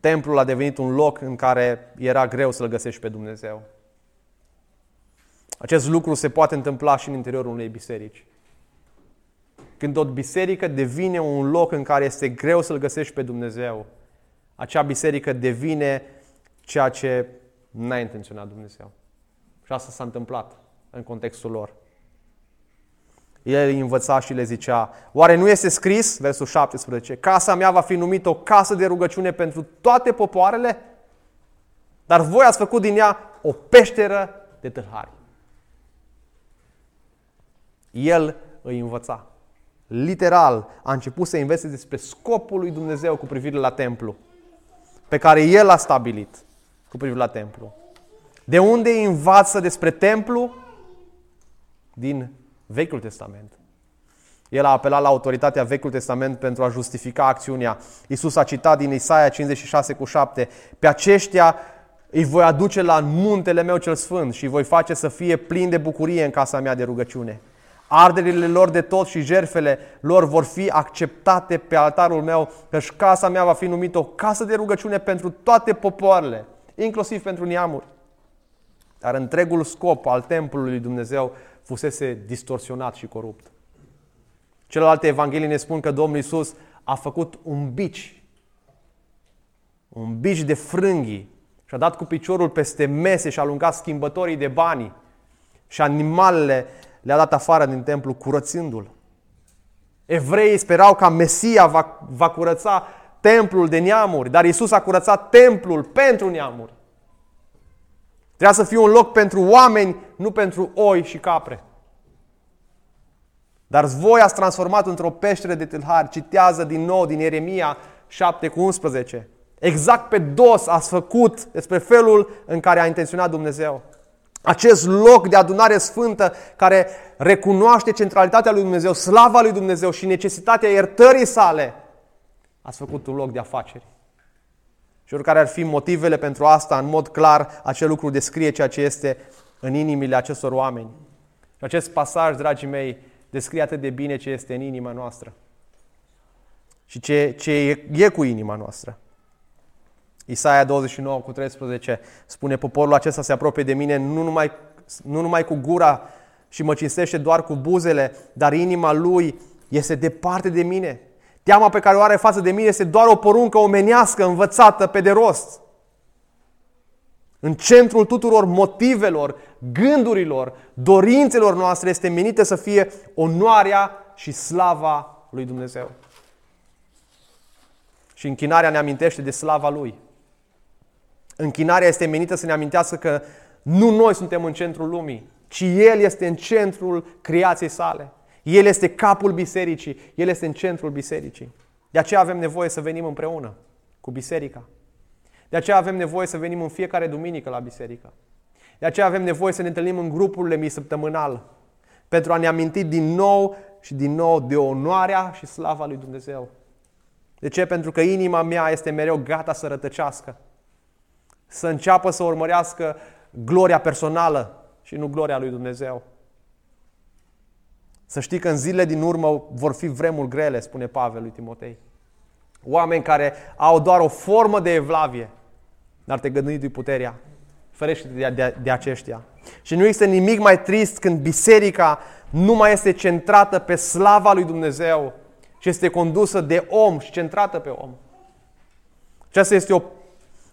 Templul a devenit un loc în care era greu să-L găsești pe Dumnezeu. Acest lucru se poate întâmpla și în interiorul unei biserici. Când o biserică devine un loc în care este greu să-L găsești pe Dumnezeu, acea biserică devine ceea ce n-a intenționat Dumnezeu. Și asta s-a întâmplat în contextul lor. El îi învăța și le zicea: oare nu este scris, versul șaptesprezece, casa mea va fi numită o casă de rugăciune pentru toate popoarele? Dar voi ați făcut din ea o peșteră de tâlhari. El îi învăța. Literal a început să învețe despre scopul lui Dumnezeu cu privire la templu, pe care El l-a stabilit cu privire la templu. De unde îi învață despre templu? Din Vechiul Testament. El a apelat la autoritatea Vechiului Testament pentru a justifica acțiunea. Iisus a citat din Isaia cincizeci și șase cu șapte: pe aceștia îi voi aduce la muntele meu cel sfânt și îi voi face să fie plini de bucurie în casa mea de rugăciune. Arderile lor de tot și jertfele lor vor fi acceptate pe altarul meu, căci casa mea va fi numită o casă de rugăciune pentru toate popoarele, inclusiv pentru neamuri. Dar întregul scop al templului lui Dumnezeu fusese distorsionat și corupt. Celelalte evanghelii ne spun că Domnul Iisus a făcut un bici, un bici de frânghii și a dat cu piciorul peste mese și a alungat schimbătorii de bani și animalele le-a dat afară din templu, curățându-l. Evreii sperau ca Mesia va, va curăța templul de neamuri, dar Iisus a curățat templul pentru neamuri. Trebuia să fie un loc pentru oameni, nu pentru oi și capre. Dar voi ați transformat într-o peșteră de tâlhari. Citează din nou din Ieremia șapte cu unsprezece. Exact pe dos ați făcut despre felul în care a intenționat Dumnezeu. Acest loc de adunare sfântă care recunoaște centralitatea lui Dumnezeu, slava lui Dumnezeu și necesitatea iertării sale, ați făcut un loc de afaceri. Și oricare ar fi motivele pentru asta, în mod clar, acel lucru descrie ceea ce este în inimile acestor oameni. Și acest pasaj, dragii mei, descrie atât de bine ce este în inima noastră și ce, ce e, e cu inima noastră. Isaia douăzeci și nouă cu treisprezece spune: poporul acesta se apropie de mine nu numai, nu numai cu gura și mă cinstește doar cu buzele, dar inima lui este departe de mine. Teama pe care o are față de mine este doar o poruncă omenească, învățată pe de rost. În centrul tuturor motivelor, gândurilor, dorințelor noastre este menită să fie onoarea și slava lui Dumnezeu. Și închinarea ne amintește de slava Lui. Închinarea este menită să ne amintească că nu noi suntem în centrul lumii, ci El este în centrul creației sale. El este capul bisericii, El este în centrul bisericii. De aceea avem nevoie să venim împreună cu biserica. De aceea avem nevoie să venim în fiecare duminică la biserică. De aceea avem nevoie să ne întâlnim în grupurile mi-săptămânal, pentru a ne aminti din nou și din nou de onoarea și slava lui Dumnezeu. De ce? Pentru că inima mea este mereu gata să rătăcească, să înceapă să urmărească gloria personală și nu gloria lui Dumnezeu. Să știi că în zilele din urmă vor fi vremuri grele, spune Pavel lui Timotei. Oameni care au doar o formă de evlavie, dar te gândindu-i puterea. Ferește-te de, de, de aceștia. Și nu este nimic mai trist când biserica nu mai este centrată pe slava lui Dumnezeu, ci este condusă de om și centrată pe om. Aceasta este o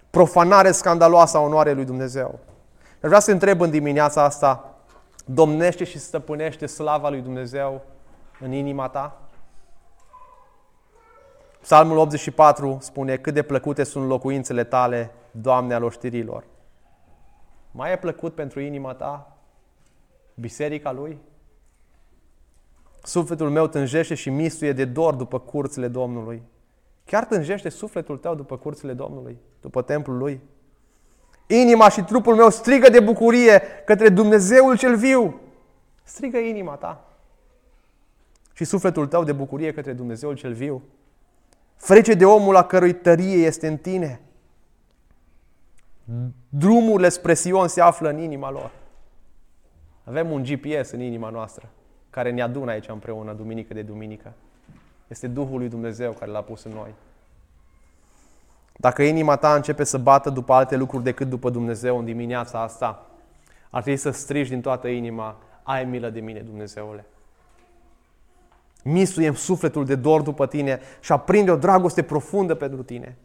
profanare scandaloasă a onoarei lui Dumnezeu. Vreau să te întreb în dimineața asta, domnește și stăpânește slava lui Dumnezeu în inima ta? Psalmul optzeci și patru spune, cât de plăcute sunt locuințele tale, Doamne al oștirilor. Mai e plăcut pentru inima ta biserica lui? Sufletul meu tânjește și mistuie de dor după curțile Domnului. Chiar tânjește sufletul tău după curțile Domnului, după templul lui? Inima și trupul meu strigă de bucurie către Dumnezeul cel viu. Strigă inima ta și sufletul tău de bucurie către Dumnezeul cel viu. Ferice de omul a cărui tărie este în tine. Drumurile spre Sion se află în inima lor. Avem un G P S în inima noastră care ne adună aici împreună, duminică de duminică. Este Duhul lui Dumnezeu care l-a pus în noi. Dacă inima ta începe să bată după alte lucruri decât după Dumnezeu în dimineața asta, ar trebui să strigi din toată inima, ai milă de mine, Dumnezeule. Misuie-mi sufletul de dor după tine și aprinde o dragoste profundă pentru tine.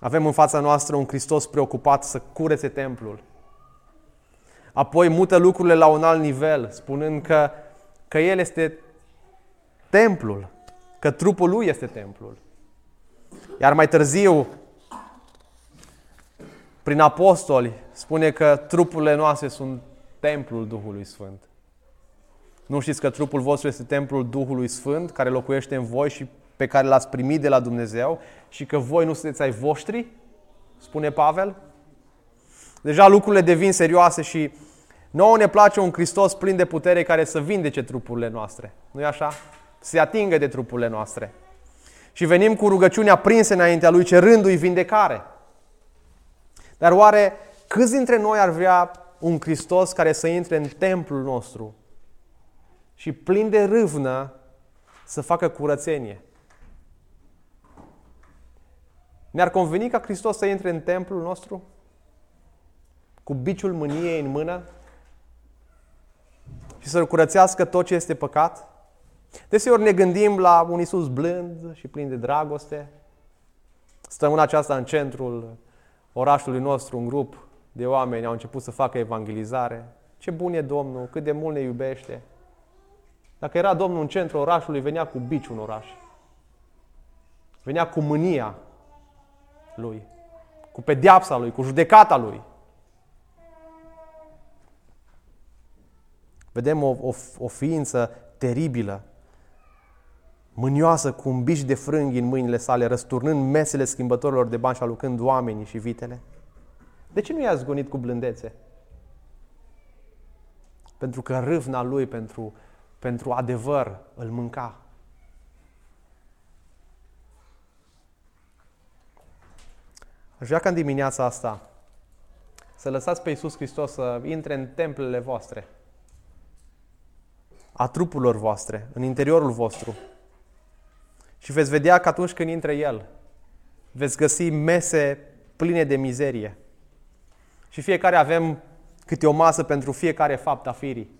Avem în fața noastră un Hristos preocupat să curețe templul. Apoi mută lucrurile la un alt nivel, spunând că, că El este templul, că trupul Lui este templul. Iar mai târziu, prin apostoli, spune că trupurile noastre sunt templul Duhului Sfânt. Nu știți că trupul vostru este templul Duhului Sfânt, care locuiește în voi și pe care l-ați primit de la Dumnezeu și că voi nu sunteți ai voștri? Spune Pavel. Deja lucrurile devin serioase și nouă ne place un Hristos plin de putere care să vindece trupurile noastre. Nu-i așa? Se atingă de trupurile noastre. Și venim cu rugăciuni aprinse înaintea Lui, cerându-i vindecare. Dar oare câți dintre noi ar vrea un Hristos care să intre în templul nostru și plin de râvnă să facă curățenie? Ne-ar conveni ca Hristos să intre în templul nostru cu biciul mâniei în mână și să-L curățească tot ce este păcat? Deseori ne gândim la un Iisus blând și plin de dragoste. Stăm în aceasta în centrul orașului nostru, un grup de oameni au început să facă evangelizare. Ce bun e Domnul, cât de mult ne iubește. Dacă era Domnul în centrul orașului, venea cu biciul în oraș. Venea cu mânia Lui, cu pedeapsa Lui, cu judecata Lui. Vedem o, o, o ființă teribilă, mânioasă, cu un bici de frânghi în mâinile sale, răsturnând mesele schimbătorilor de bani și alucând oamenii și vitele. De ce nu i-a zgonit cu blândețe? Pentru că râvna lui pentru, pentru adevăr îl mânca. Aș vrea ca în dimineața asta să lăsați pe Iisus Hristos să intre în templele voastre, a trupurilor voastre, în interiorul vostru. Și veți vedea că atunci când intră El, veți găsi mese pline de mizerie. Și fiecare avem câte o masă pentru fiecare fapt a firii.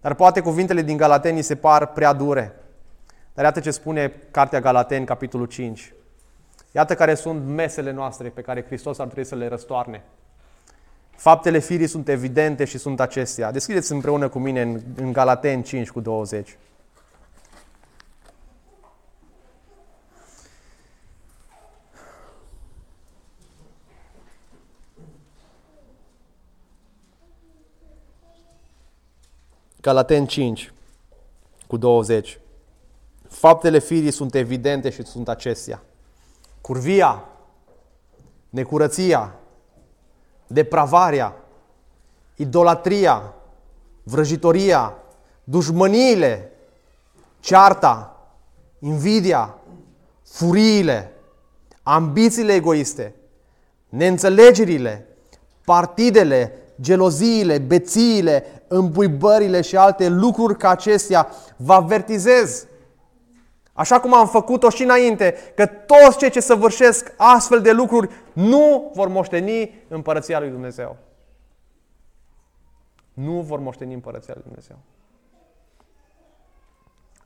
Dar poate cuvintele din Galateni se par prea dure. Dar iată ce spune Cartea Galateni, capitolul cinci. Iată care sunt mesele noastre pe care Hristos ar trebui să le răstoarne. Faptele firii sunt evidente și sunt acestea. Deschideți împreună cu mine în, în Galateni cinci cu douăzeci. Galateni cinci cu douăzeci. Faptele firii sunt evidente și sunt acestea. Curvia, necurăția, depravarea, idolatria, vrăjitoria, dușmăniile, cearta, invidia, furiile, ambițiile egoiste, neînțelegerile, partidele, geloziile, bețiile, îmbuibările și alte lucruri ca acestea, vă avertizez, așa cum am făcut-o și înainte, că toți cei ce săvârșesc astfel de lucruri nu vor moșteni împărăția lui Dumnezeu. Nu vor moșteni împărăția lui Dumnezeu.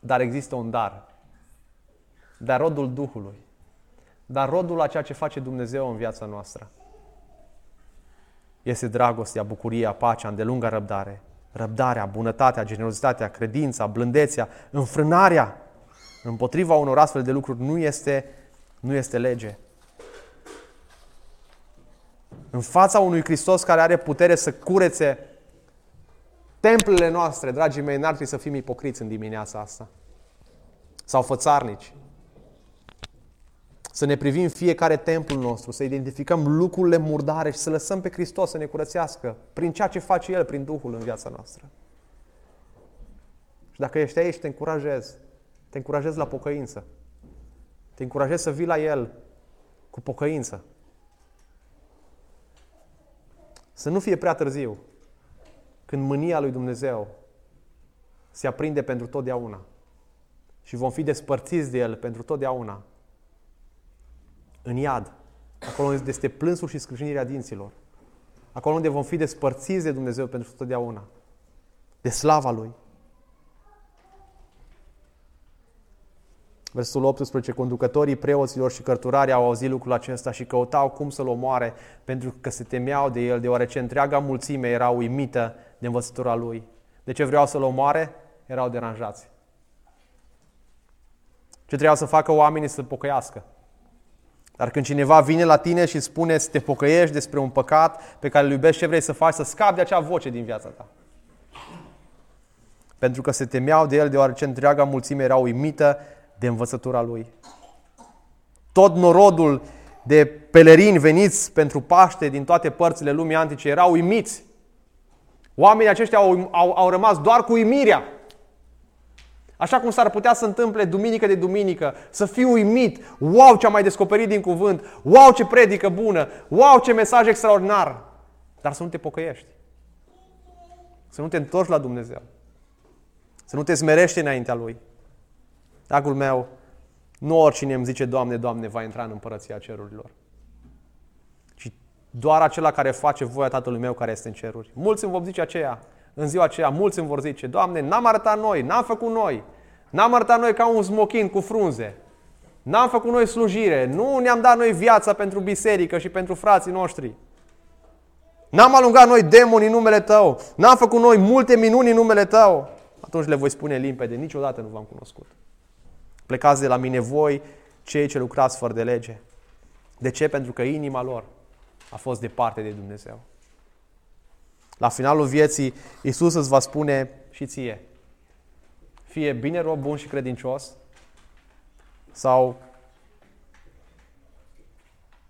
Dar există un dar. Dar rodul Duhului. Dar rodul a ceea ce face Dumnezeu în viața noastră. Este dragostea, bucuria, pacea, îndelunga răbdare. Răbdarea, bunătatea, generozitatea, credința, blândețea, înfrânarea. Împotriva unor astfel de lucruri nu este, nu este lege. În fața unui Hristos care are putere să curețe templele noastre, dragii mei, n-ar trebui să fim ipocriți în dimineața asta. Sau fățarnici. Să ne privim fiecare templul nostru, să identificăm lucrurile murdare și să lăsăm pe Hristos să ne curățească prin ceea ce face El, prin Duhul în viața noastră. Și dacă ești aici, te încurajez. Te încurajez la pocăință. Te încurajez să vii la El cu pocăință. Să nu fie prea târziu când mânia lui Dumnezeu se aprinde pentru totdeauna și vom fi despărțiți de El pentru totdeauna în iad, acolo unde este plânsul și scrâșnirea dinților, acolo unde vom fi despărțiți de Dumnezeu pentru totdeauna, de slava Lui. Versul optsprezece, conducătorii preoților și cărturarii au auzit lucrul acesta și căutau cum să-l omoare pentru că se temeau de el, deoarece întreaga mulțime era uimită de învățătura lui. De ce vreau să-l omoare? Erau deranjați. Ce trebuia să facă oamenii? Să pocăiască. Dar când cineva vine la tine și spune să te pocăiești despre un păcat pe care îl iubești, ce vrei să faci? Să scapi de acea voce din viața ta. Pentru că se temeau de el, deoarece întreaga mulțime era uimită de învățătura lui. Tot norodul de pelerini veniți pentru Paște din toate părțile lumii antice erau uimiți. Oamenii aceștia au, au, au rămas doar cu uimirea. Așa cum s-ar putea să întâmple duminică de duminică, să fii uimit. Wow, ce am mai descoperit din cuvânt! Wow, ce predică bună! Wow, ce mesaj extraordinar! Dar să nu te pocăiești. Să nu te întorci la Dumnezeu. Să nu te smerești înaintea Lui. Dragul meu, nu oricine îmi zice, Doamne, Doamne, va intra în împărăția cerurilor, ci doar acela care face voia Tatălui meu care este în ceruri. Mulți îmi vor zice aceea, în ziua aceea, mulți îmi vor zice, Doamne, n-am arătat noi, n-am făcut noi, n-am arătat noi ca un smochin cu frunze, n-am făcut noi slujire, nu ne-am dat noi viața pentru biserică și pentru frații noștri. N-am alungat noi demonii în numele Tău, n-am făcut noi multe minuni în numele Tău. Atunci le voi spune limpede, niciodată nu v-am cunoscut. Plecați de la mine voi, cei ce lucrați fără de lege. De ce? Pentru că inima lor a fost departe de Dumnezeu. La finalul vieții, Iisus îți va spune și ție. Fie bine rob bun și credincios sau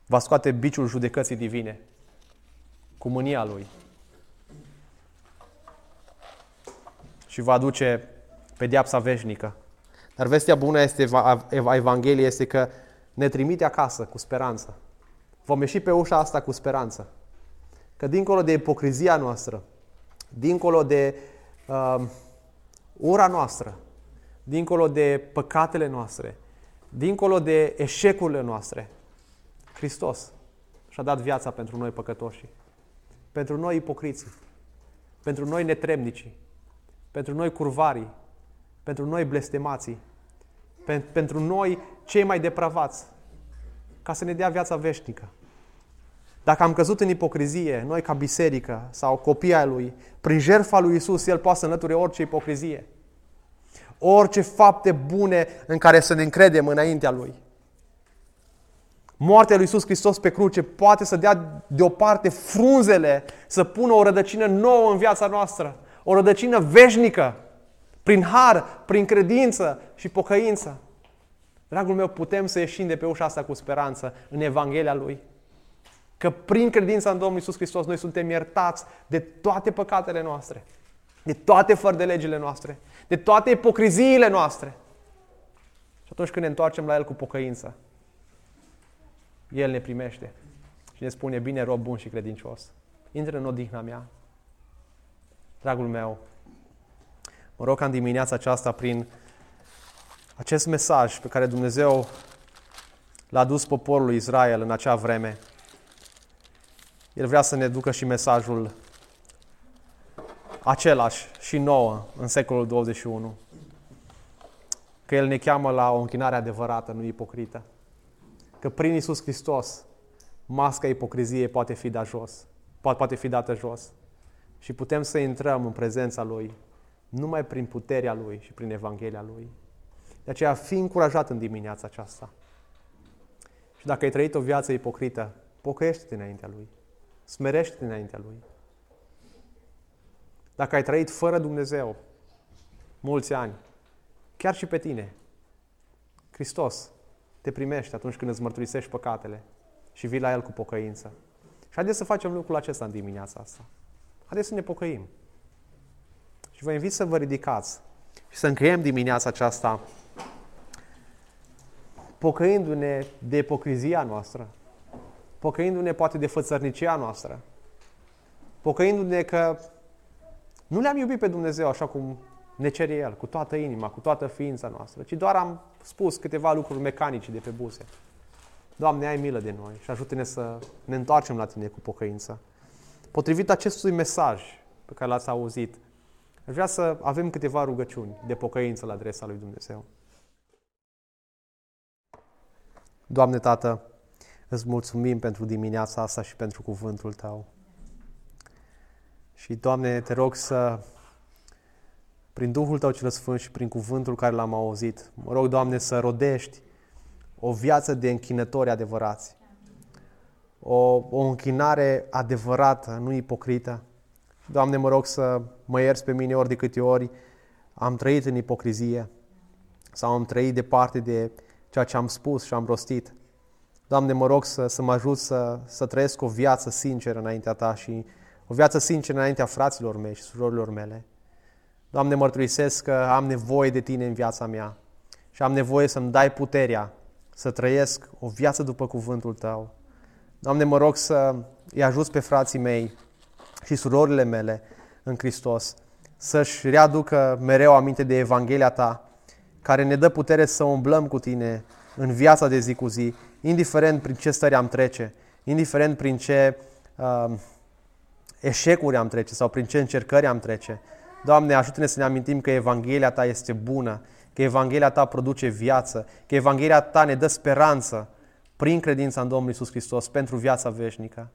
va scoate biciul judecății divine cu mânia Lui și va aduce pedeapsa veșnică. Dar vestea bună este a Evangheliei este că ne trimite acasă cu speranță. Vom ieși pe ușa asta cu speranță. Că dincolo de ipocrizia noastră, dincolo de uh, ura noastră, dincolo de păcatele noastre, dincolo de eșecurile noastre, Hristos și-a dat viața pentru noi păcătoși, pentru noi ipocriții, pentru noi netremnicii, pentru noi curvarii, pentru noi blestemații, pentru noi cei mai depravați, ca să ne dea viața veșnică. Dacă am căzut în ipocrizie, noi ca biserică sau copii ai Lui, prin jertfa lui Iisus, El poate să înlăture orice ipocrizie, orice fapte bune în care să ne încredem înaintea Lui. Moartea lui Iisus Hristos pe cruce poate să dea deoparte frunzele, să pună o rădăcină nouă în viața noastră, o rădăcină veșnică, prin har, prin credință și pocăință. Dragul meu, putem să ieșim de pe ușa asta cu speranță în Evanghelia Lui. Că prin credința în Domnul Iisus Hristos noi suntem iertați de toate păcatele noastre, de toate fără de legile noastre, de toate ipocriziile noastre. Și atunci când ne întoarcem la El cu pocăință, El ne primește și ne spune, bine rob bun și credincios, intră în odihna mea. Dragul meu, mă rog ca în dimineața aceasta, prin acest mesaj pe care Dumnezeu l-a dus poporului Israel în acea vreme, El vrea să ne ducă și mesajul același și nouă în secolul douăzeci și unu. Că El ne cheamă la o închinare adevărată, nu ipocrită. Că prin Iisus Hristos masca ipocriziei poate fi dată jos. Poate fi dată jos. Și putem să intrăm în prezența Lui numai prin puterea Lui și prin Evanghelia Lui. De aceea, fii încurajat în dimineața aceasta. Și dacă ai trăit o viață ipocrită, pocăiește-te înaintea Lui. Smerește-te înaintea Lui. Dacă ai trăit fără Dumnezeu mulți ani, chiar și pe tine, Hristos te primește atunci când îți mărturisești păcatele și vii la El cu pocăință. Și haideți să facem lucrul acesta în dimineața asta. Haideți să ne pocăim. Și vă invit să vă ridicați și să încheiem dimineața aceasta pocăindu-ne de ipocrizia noastră, pocăindu-ne poate de fățărnicia noastră, pocăindu-ne că nu le-am iubit pe Dumnezeu așa cum ne cere El, cu toată inima, cu toată ființa noastră, ci doar am spus câteva lucruri mecanice de pe buze. Doamne, ai milă de noi și ajută-ne să ne întoarcem la Tine cu pocăință. Potrivit acestui mesaj pe care l-ați auzit, aș vrea să avem câteva rugăciuni de pocăință la adresa lui Dumnezeu. Doamne, Tată, îți mulțumim pentru dimineața asta și pentru cuvântul Tău. Și, Doamne, te rog să, prin Duhul Tău cel Sfânt și prin cuvântul care l-am auzit, mă rog, Doamne, să rodești o viață de închinători adevărați. O, o închinare adevărată, nu ipocrită. Doamne, mă rog să mă ierți pe mine ori de câte ori am trăit în ipocrizie sau am trăit departe de ceea ce am spus și am rostit. Doamne, mă rog să, să mă ajut să, să trăiesc o viață sinceră înaintea Ta și o viață sinceră înaintea fraților mei și surorilor mele. Doamne, mărturisesc că am nevoie de Tine în viața mea și am nevoie să-mi dai puterea să trăiesc o viață după cuvântul Tău. Doamne, mă rog să-i ajut pe frații mei și surorile mele în Hristos să-și readucă mereu aminte de Evanghelia Ta, care ne dă putere să umblăm cu Tine în viața de zi cu zi, indiferent prin ce stări am trece, indiferent prin ce uh, eșecuri am trece sau prin ce încercări am trece. Doamne, ajută-ne să ne amintim că Evanghelia Ta este bună, că Evanghelia Ta produce viață, că Evanghelia Ta ne dă speranță prin credința în Domnul Iisus Hristos pentru viața veșnică.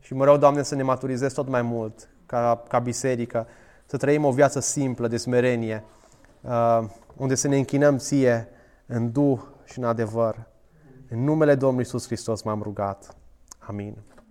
Și mă rog, Doamne, să ne maturizezi tot mai mult ca, ca biserică, să trăim o viață simplă, de smerenie, uh, unde să ne închinăm Ție în duh și în adevăr. În numele Domnului Iisus Hristos m-am rugat. Amin.